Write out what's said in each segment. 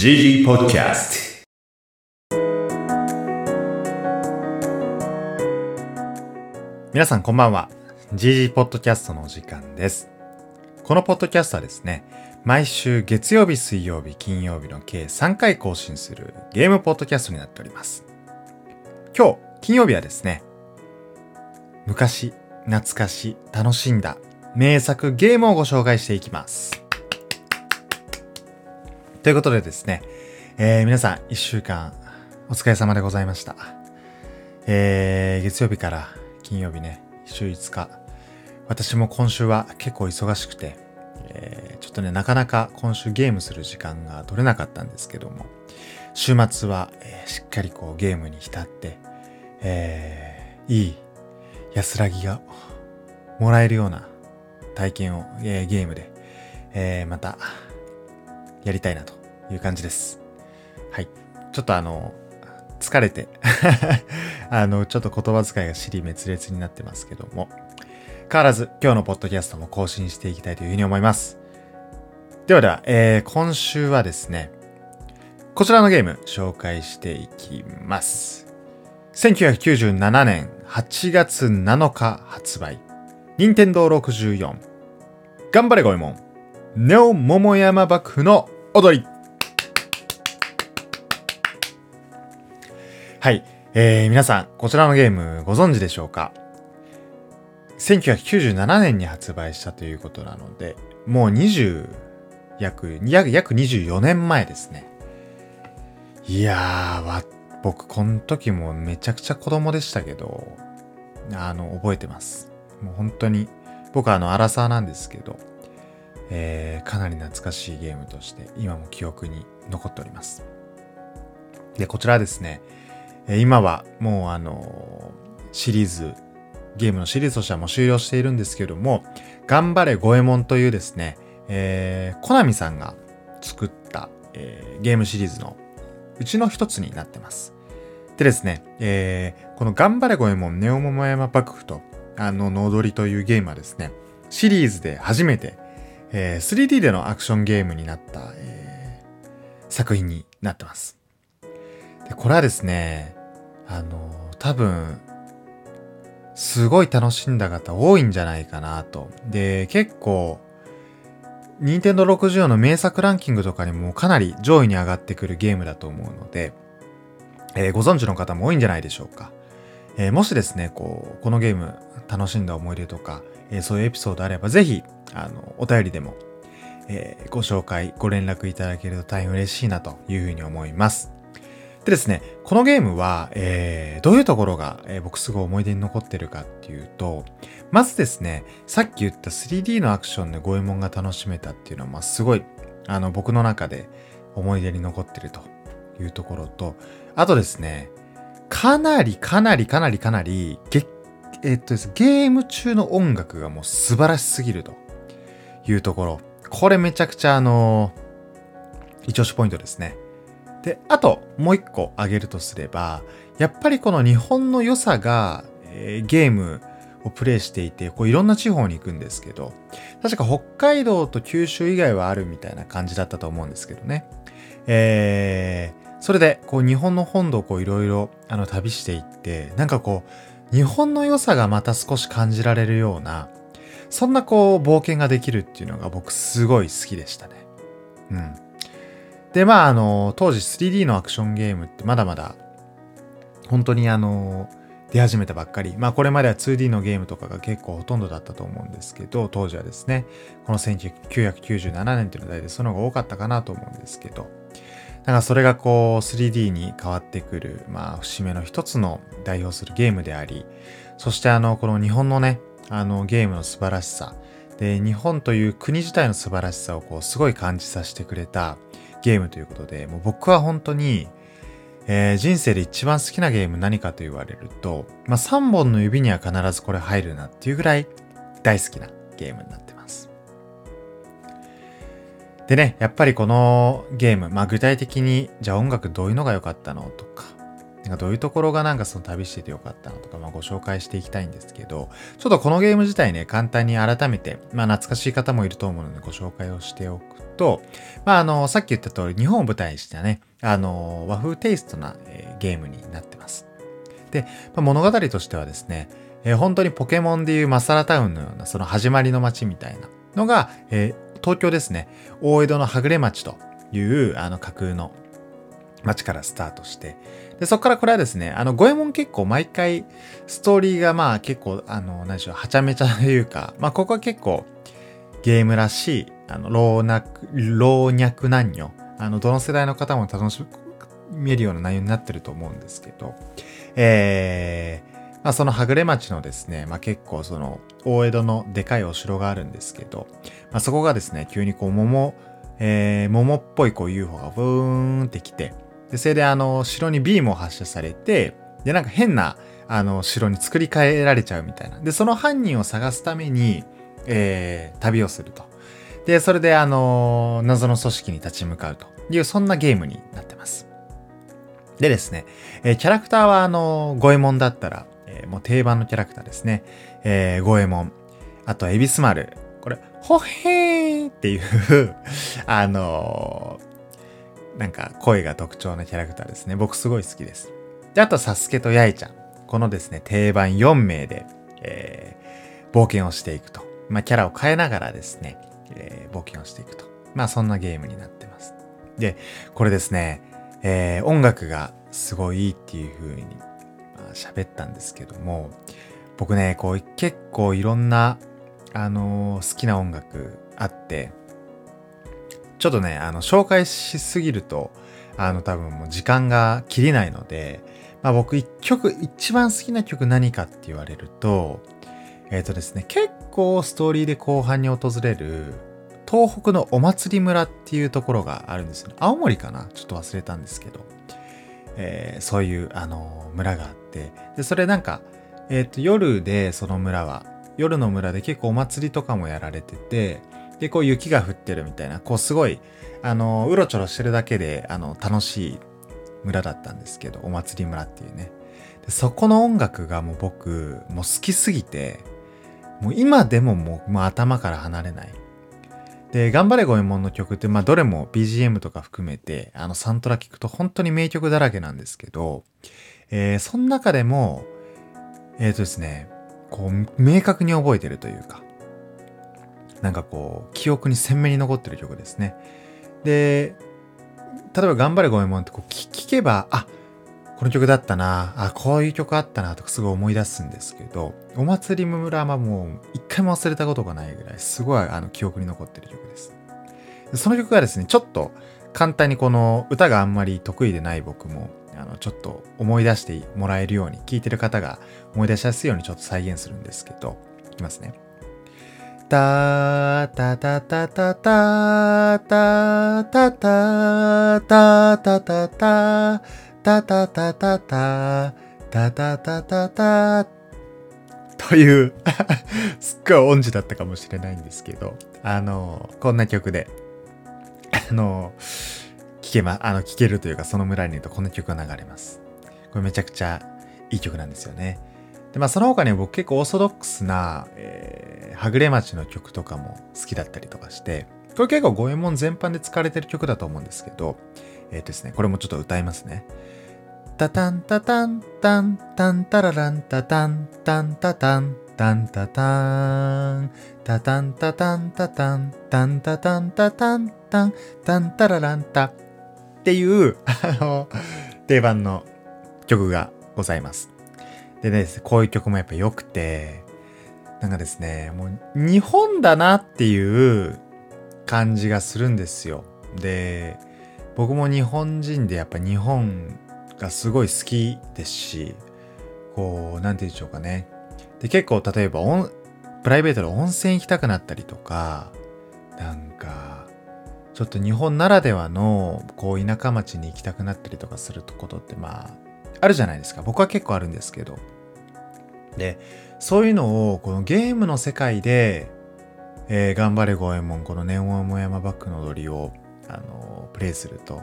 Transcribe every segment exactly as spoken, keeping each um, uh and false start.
ジージー ポッドキャスト。皆さんこんばんは。 ジージー ポッドキャストのお時間です。このポッドキャストはですね、毎週月曜日、水曜日、金曜日の計さんかい更新するゲームポッドキャストになっております。今日金曜日はですね、昔懐かし楽しんだ名作ゲームをご紹介していきます。ということでですね、えー、皆さんいっしゅうかんお疲れ様でございました。えー、月曜日から金曜日ね、週いつか、私も今週は結構忙しくて、えー、ちょっとねなかなか今週ゲームする時間が取れなかったんですけども、週末は、えー、しっかりこうゲームに浸って、えー、いい安らぎがもらえるような体験を、えー、ゲームで、えー、またやりたいなという感じです。はい。ちょっとあの、疲れて、あの、ちょっと言葉遣いが尻滅裂になってますけども、変わらず今日のポッドキャストも更新していきたいというふうに思います。ではでは、えー、今週はですね、こちらのゲーム紹介していきます。せんきゅうひゃくきゅうじゅうななねんはちがつなのか発売、ニンテンドーろくじゅうよん、頑張れゴエモン、ネオ桃山幕府の踊り。はい、えー、皆さんこちらのゲームご存知でしょうか。せんきゅうひゃくきゅうじゅうななねんに発売したということなので、もうにじゅう約約にじゅうよねんまえですね。いやー、わ僕この時もめちゃくちゃ子供でしたけど、あの覚えてます。もう本当に僕はあのアラサーなんですけど。えー、かなり懐かしいゲームとして今も記憶に残っております。でこちらはですね、今はもうあのシリーズゲームのシリーズとしてはもう終了しているんですけども、頑張れゴエモンというですね、えー、コナミさんが作った、えー、ゲームシリーズのうちの一つになってます。でですね、えー、この頑張れゴエモンネオ桃山幕府とあのの踊りというゲームはですね、シリーズで初めてえー、スリーディー でのアクションゲームになった、えー、作品になってます。で、これはですね、あのー、多分、すごい楽しんだ方多いんじゃないかなと。で、結構、Nintendo ろくじゅうよんの名作ランキングとかにもかなり上位に上がってくるゲームだと思うので、えー、ご存知の方も多いんじゃないでしょうか。えー、もしですね、こう、このゲーム楽しんだ思い出とか、えー、そういうエピソードあれば、ぜひ、あの、お便りでも、えー、ご紹介、ご連絡いただけると大変嬉しいなというふうに思います。でですね、このゲームは、えー、どういうところが、えー、僕すごい思い出に残ってるかっていうと、まずですね、さっき言った スリーディー のアクションでゴエモンが楽しめたっていうのは、まあ、すごい、あの、僕の中で思い出に残ってるというところと、あとですね、かなりかなりかなりかなり、えっとです、ゲーム中の音楽がもう素晴らしすぎるというところ。これめちゃくちゃあのー、一押しポイントですね。で、あともう一個挙げるとすれば、やっぱりこの日本の良さが、えー、ゲームをプレイしていて、こういろんな地方に行くんですけど、確か北海道と九州以外はあるみたいな感じだったと思うんですけどね。えー、それでこう日本の本土をこういろいろあの旅していって、なんかこう、日本の良さがまた少し感じられるような、そんなこう冒険ができるっていうのが僕すごい好きでしたね。うん。で、まああの、当時 スリーディー のアクションゲームってまだまだ本当にあの、出始めたばっかり。まあこれまでは ツーディー のゲームとかが結構ほとんどだったと思うんですけど、当時はですね、このせんきゅうひゃくきゅうじゅうななねんっていうのは大体その方が多かったかなと思うんですけど、なんかそれがこう スリーディー に変わってくる、まあ節目の一つの代表するゲームであり、そしてあのこの日本のね、あのゲームの素晴らしさで、日本という国自体の素晴らしさをこうすごい感じさせてくれたゲームということで、もう僕は本当に、えー、人生で一番好きなゲーム何かと言われると、まあさんぼんの指には必ずこれ入るなっていうぐらい大好きなゲームになってます。でね、やっぱりこのゲーム、まあ具体的に、じゃあ音楽どういうのが良かったのとか、なんかどういうところがなんかその旅しててよかったのとか、まあ、ご紹介していきたいんですけど、ちょっとこのゲーム自体ね、簡単に改めて、まあ、懐かしい方もいると思うのでご紹介をしておくと、まあ、あのさっき言った通り日本を舞台にしたね、あの和風テイストな、えー、ゲームになってます。で、まあ、物語としてはですね、えー、本当にポケモンでいうマサラタウンのようなその始まりの街みたいなのが、えー、東京ですね、大江戸のはぐれ町というあの架空の街からスタートして、でそこからこれはですね、あの五右衛門結構毎回ストーリーがまあ結構あの何でしょう、はちゃめちゃというか、まあここは結構ゲームらしいあの老若老若男女、あのどの世代の方も楽しめるような内容になってると思うんですけど、えーまあ、そのはぐれ町のですね、まあ、結構その大江戸のでかいお城があるんですけど、まあ、そこがですね急にこう桃、えー、桃っぽいこう ユーフォー がブーンってきて、でそれであの城にビームを発射されて、でなんか変なあの城に作り変えられちゃうみたいな。でその犯人を探すために、えー、旅をすると。でそれであの謎の組織に立ち向かうという、そんなゲームになってます。でですね、えー、キャラクターはあの五右衛門だったら、えー、もう定番のキャラクターですね。えー、五右衛門、あとエビスマル、これホヘーっていうあのー。なんか声が特徴なキャラクターですね。僕すごい好きです。で、あとサスケとヤエちゃん。このですね、定番よん名で、えー、冒険をしていくと。まあキャラを変えながらですね、えー、冒険をしていくと。まあそんなゲームになってます。で、これですね、えー、音楽がすごいいいっていう風に喋ったんですけども、僕ね、こう結構いろんな、あのー、好きな音楽あって、ちょっとね、あの、紹介しすぎると、あの、多分もう時間が切りないので、まあ僕一曲、一番好きな曲何かって言われると、えっとですね、結構ストーリーで後半に訪れる、東北のお祭り村っていうところがあるんですよね。青森かな?ちょっと忘れたんですけど、えー、そういう、あの、村があって、で、それなんか、えっと、夜でその村は、夜の村で結構お祭りとかもやられてて、で、こう雪が降ってるみたいな、こうすごい、あの、うろちょろしてるだけで、あの、楽しい村だったんですけど、お祭り村っていうね。で、そこの音楽がもう僕、もう好きすぎて、もう今でももう、もう頭から離れない。で、頑張れ五右衛門の曲って、まあ、どれも ビージーエム とか含めて、あの、サントラ聞くと本当に名曲だらけなんですけど、えー、その中でも、えっとですね、こう、明確に覚えてるというか、なんかこう記憶に鮮明に残ってる曲ですね。で、例えば頑張れ五右衛門ってこう聞けば、あ、この曲だったな、あ、こういう曲あったなとかすごい思い出すんですけど、お祭り村はもう一回も忘れたことがないぐらいすごいあの記憶に残ってる曲です。で、その曲がですね、ちょっと簡単にこの歌があんまり得意でない僕もあのちょっと思い出してもらえるように、聴いてる方が思い出しやすいようにちょっと再現するんですけど、いきますね。たたたたたたたたたたたたたたたたたたたたたたたというすっごい音痴だったかもしれないんですけど、あのこんな曲であの聞けまあの聞けるというか、その村にいるとこんな曲が流れます。これめちゃくちゃいい曲なんですよね。で、まあその他に僕結構オーソドックスな、えー、はぐれ町の曲とかも好きだったりとかして、これ結構五右衛門全般で使われてる曲だと思うんですけど、えっとですね、これもちょっと歌いますね。タタンタタンタンタンタラランタタンタンタタンタンタタンタタンタタンタタンタンタタンタタンタンタンタラランタっていうあの定番の曲がございます。でね、こういう曲もやっぱ良くて、なんかですね、もう日本だなっていう感じがするんですよ。で、僕も日本人でやっぱ日本がすごい好きですし、こう、なんて言うんでしょうかね。で、結構例えばおん、プライベートで温泉行きたくなったりとか、なんか、ちょっと日本ならではの、こう、田舎町に行きたくなったりとかすることって、まあ、あるじゃないですか。僕は結構あるんですけど。で、そういうのをこのゲームの世界で、えー、頑張れ五右衛門、このネオモヤマバックの踊りを、あのー、プレイすると、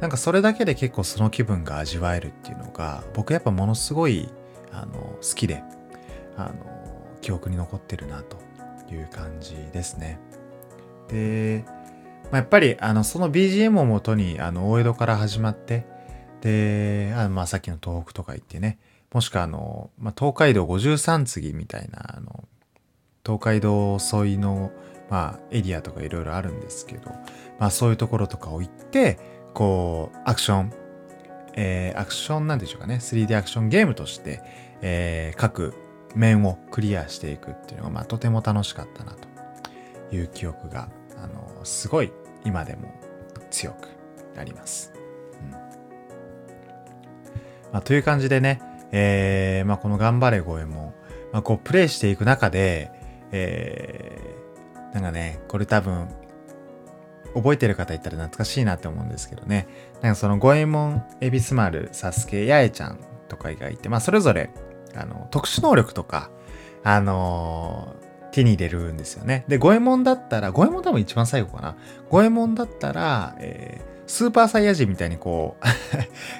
なんかそれだけで結構その気分が味わえるっていうのが僕やっぱものすごいあの好きであの記憶に残ってるなという感じですね。で、まあ、やっぱりあのその ビージーエム をもとにあの大江戸から始まって、であのまあさっきの東北とか行ってね、もしくはあの、まあ、東海道ごじゅうさん次みたいなあの東海道沿いの、まあ、エリアとかいろいろあるんですけど、まあ、そういうところとかを行ってこうアクション、えー、アクションなんでしょうかね スリーディー アクションゲームとして、えー、各面をクリアしていくっていうのが、まあ、とても楽しかったなという記憶があのすごい今でも強くあります、うんまあ、という感じでね、えーまあ、この頑張れゴエモン、まあ、こうプレイしていく中で、えー、なんかねこれ多分覚えてる方いたら懐かしいなって思うんですけどね。なんかそのゴエモン、エビスマル、サスケ、ヤエちゃんとかがいて、まあそれぞれあの特殊能力とかあのー、手に入れるんですよね。でゴエモンだったら、ゴエモン多分一番最後かな。ゴエモンだったら、えー、スーパーサイヤ人みたいにこう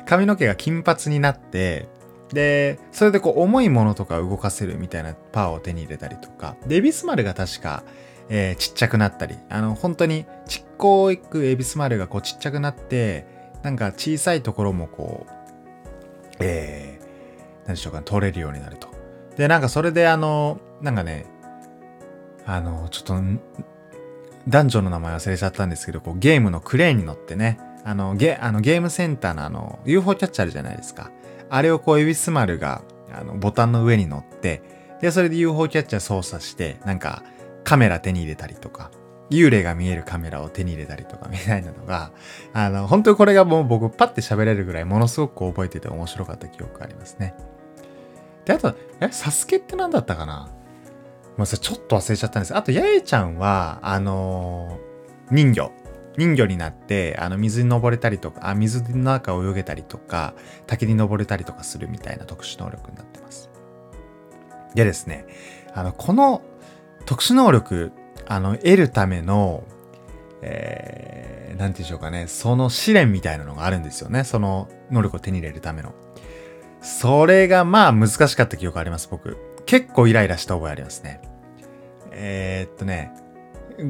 髪の毛が金髪になって。でそれでこう重いものとか動かせるみたいなパワーを手に入れたりとか、エビスマルが確か、えー、ちっちゃくなったり、あの本当にちっこいくエビスマルがこうちっちゃくなって、なんか小さいところもこう、えー、何でしょうか、取れるようになると。でなんかそれであのなんかねあのちょっと男女の名前忘れちゃったんですけど、こうゲームのクレーンに乗ってね、あのゲ、あのゲームセンターのあの ユーフォー キャッチャーあるじゃないですか。あれをこうエビスマルがあのボタンの上に乗って、でそれで ユーフォー キャッチャー操作してなんかカメラ手に入れたりとか、幽霊が見えるカメラを手に入れたりとかみたいなのが、あの本当にこれがもう僕パッて喋れるぐらいものすごく覚えてて面白かった記憶がありますね。であとえサスケって何だったかな、まあ、それちょっと忘れちゃったんです。あとヤエちゃんはあのー、人魚人魚になって、あの、水に登れたりとか、あ、水の中を泳げたりとか、滝に登れたりとかするみたいな特殊能力になってます。でですね、あの、この特殊能力、あの、得るための、えー、なんて言うんでしょうかね、その試練みたいなのがあるんですよね。その能力を手に入れるための。それが、まあ、難しかった記憶あります、僕。結構イライラした覚えありますね。えー、っとね、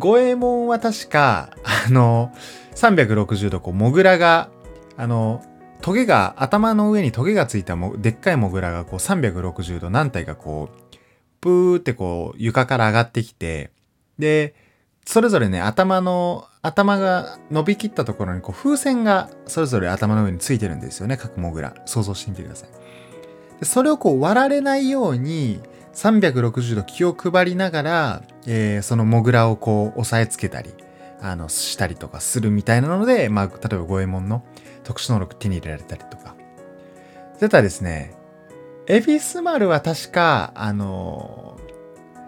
ゴエモンは確か、あの、さんびゃくろくじゅうど、こう、モグラが、あの、トゲが、頭の上にトゲがついたも、でっかいモグラが、こう、さんびゃくろくじゅうど何体かこう、プーってこう、床から上がってきて、で、それぞれね、頭の、頭が伸びきったところに、こう、風船が、それぞれ頭の上についてるんですよね、各モグラ。想像してみてください。でそれをこう、割られないように、さんびゃくろくじゅうど気を配りながら、えー、そのモグラをこう押さえつけたり、あの、したりとかするみたいなので、まあ、例えばゴエモンの特殊能力手に入れられたりとか。そしたらですね、エビスマルは確か、あの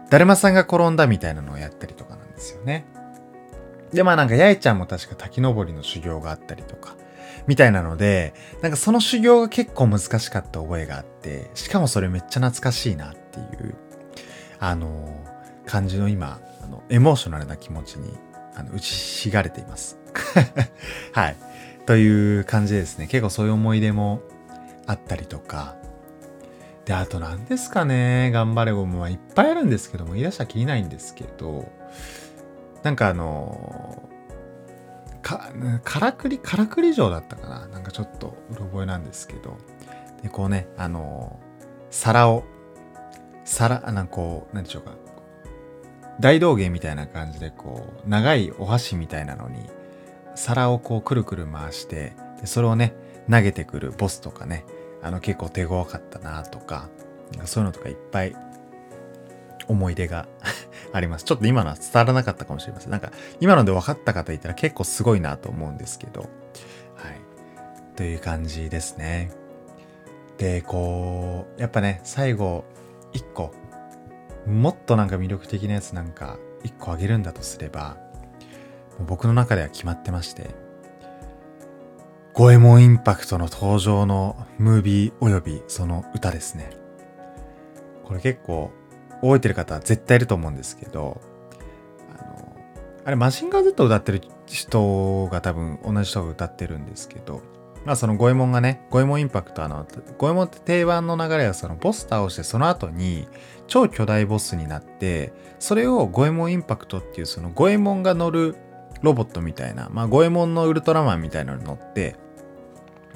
ー、だるまさんが転んだみたいなのをやったりとかなんですよね。で、まあなんかヤエちゃんも確か滝登りの修行があったりとか、みたいなので、なんかその修行が結構難しかった覚えがあって、しかもそれめっちゃ懐かしいなっていう、あのー、感じの今あのエモーショナルな気持ちにあの打ちひがれていますはい、という感じですね。結構そういう思い出もあったりとかで、あと何ですかね、頑張れゴムはいっぱいあるんですけども、言い出したらきりないんですけど、なんかあのかからくりからくり城だったかな、なんかちょっとうろ覚えなんですけど、でこうねあの皿を皿なんかこう何でしょうか、大道芸みたいな感じでこう長いお箸みたいなのに皿をこうくるくる回して、でそれをね投げてくるボスとかね、あの結構手強かったなとか、そういうのとかいっぱい思い出があります。ちょっと今のは伝わらなかったかもしれません。なんか今ので分かった方いたら結構すごいなと思うんですけど、はい、という感じですね。でこうやっぱね最後一個もっとなんか魅力的なやつなんか一個あげるんだとすれば、もう僕の中では決まってまして、ゴエモンインパクトの登場のムービーおよびその歌ですね。これ結構覚えてる方は絶対いると思うんですけど、あのあれマジンガー Z を歌ってる人が多分同じ人が歌ってるんですけど、まあそのゴエモンがね、ゴエモンインパクト、あのゴエモンって定番の流れはそのボス倒してその後に超巨大ボスになって、それをゴエモンインパクトっていうそのゴエモンが乗るロボットみたいな、まあゴエモンのウルトラマンみたいなのに乗って、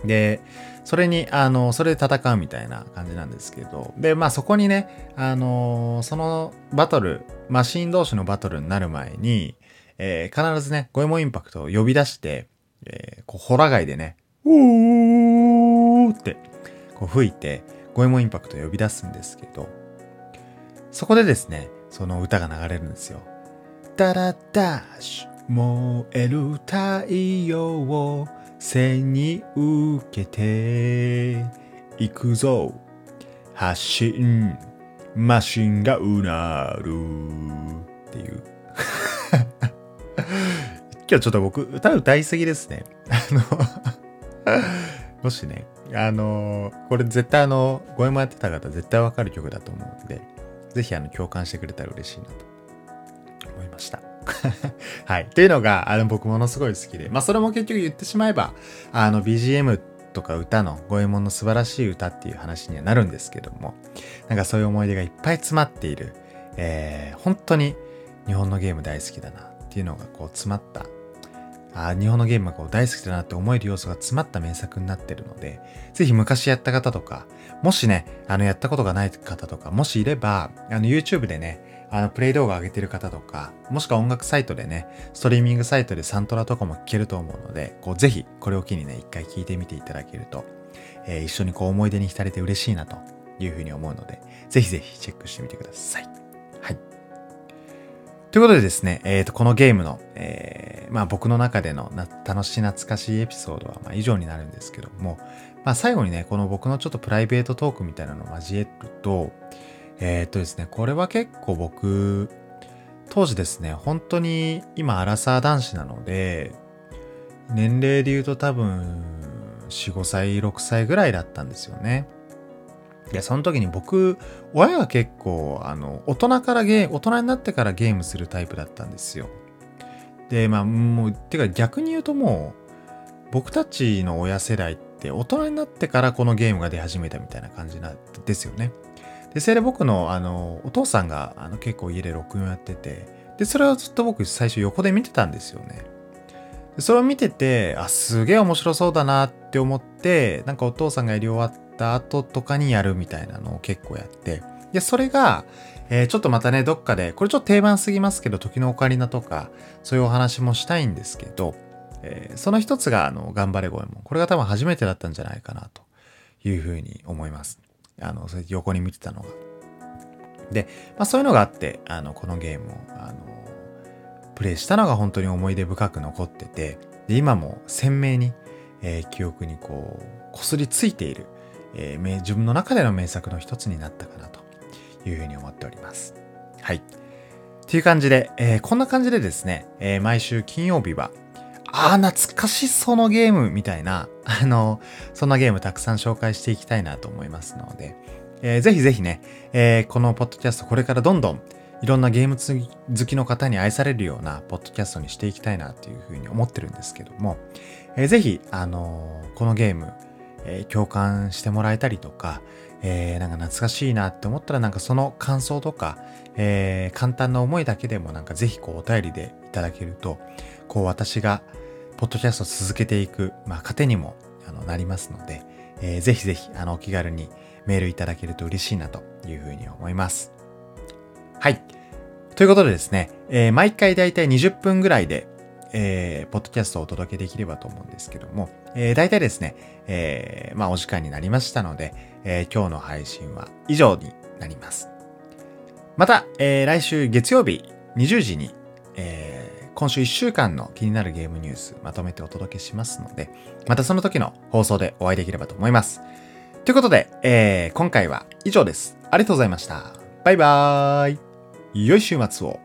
でそれにあのそれで戦うみたいな感じなんですけど、でまあそこにね、あのそのバトルマシン同士のバトルになる前に、えー、必ずねゴエモンインパクトを呼び出して、えー、こうホラ貝でね、おーってこう吹いてゴエモンインパクトを呼び出すんですけど、そこでですねその歌が流れるんですよ。ダラダッシュ燃える太陽を背に受けて行くぞ発進マシンがうなるっていう今日ちょっと僕歌歌いすぎですねあのもしね、あのこれ絶対あのゴエモンやってた方絶対わかる曲だと思うんで、ぜひあの共感してくれたら嬉しいなと思いましたはい。っていうのが、あの、僕ものすごい好きで。まあ、それも結局言ってしまえば、あの、ビージーエム とか歌の、ゴエモンの素晴らしい歌っていう話にはなるんですけども、なんかそういう思い出がいっぱい詰まっている、えー、本当に日本のゲーム大好きだなっていうのがこう詰まった、あ日本のゲームがこう大好きだなって思える要素が詰まった名作になってるので、ぜひ昔やった方とか、もしね、あの、やったことがない方とか、もしいれば、あの、YouTube でね、あのプレイ動画上げてる方とか、もしくは音楽サイトでね、ストリーミングサイトでサントラとかも聴けると思うので、こうぜひこれを機にね、一回聴いてみていただけると、えー、一緒にこう思い出に浸れて嬉しいなというふうに思うので、ぜひぜひチェックしてみてください。はい。ということでですね、えーと、このゲームの、えー、まあ僕の中でのな楽しい懐かしいエピソードはまあ以上になるんですけども、まあ最後にね、この僕のちょっとプライベートトークみたいなのを交えると、えーっとですね、これは結構僕、当時ですね、本当に今アラサー男子なので、年齢で言うと多分、よん、ごさい、ろくさいぐらいだったんですよね。いや、その時に僕、親が結構、あの、大人からゲーム、大人になってからゲームするタイプだったんですよ。で、まあ、もう、てか逆に言うともう、僕たちの親世代って大人になってからこのゲームが出始めたみたいな感じなんですよね。で、それで僕の、あの、お父さんが、あの、結構家でろくよんやってて、で、それをずっと僕最初横で見てたんですよね。で、それを見てて、あ、すげえ面白そうだなって思って、なんかお父さんがやり終わった後とかにやるみたいなのを結構やって、で、それが、えー、ちょっとまたね、どっかで、これちょっと定番すぎますけど、時のオカリナとか、そういうお話もしたいんですけど、えー、その一つが、あの、頑張れゴエモン。これが多分初めてだったんじゃないかな、というふうに思います。あの、それ横に見てたのが。で、まあそういうのがあって、あの、このゲームを、あの、プレイしたのが本当に思い出深く残ってて、で、今も鮮明に、えー、記憶にこう、こすりついている、えー、自分の中での名作の一つになったかなというふうに思っております。はい。という感じで、えー、こんな感じでですね、えー、毎週金曜日は、あー懐かしそのゲームみたいな、あの、そんなゲームたくさん紹介していきたいなと思いますので、えー、ぜひぜひね、えー、このポッドキャストこれからどんどんいろんなゲーム好きの方に愛されるようなポッドキャストにしていきたいなというふうに思ってるんですけども、えー、ぜひ、あのー、このゲーム、えー、共感してもらえたりとか、えー、なんか懐かしいなって思ったらなんかその感想とか、えー、簡単な思いだけでもなんかぜひこうお便りでいただけると、こう私がポッドキャストを続けていく、まあ、糧にもあのなりますので、えー、ぜひぜひあのお気軽にメールいただけると嬉しいなというふうに思います。はい。ということでですね、えー、毎回だいたいにじゅっぷんぐらいで、えー、ポッドキャストをお届けできればと思うんですけども、えー、だいたいですね、えー、まあお時間になりましたので、えー、今日の配信は以上になります。また、えー、来週月曜日にじゅうじに、えー今週いっしゅうかんの気になるゲームニュースまとめてお届けしますので、またその時の放送でお会いできればと思います。ということで、えー、今回は以上です。ありがとうございました。バイバーイ。良い週末を。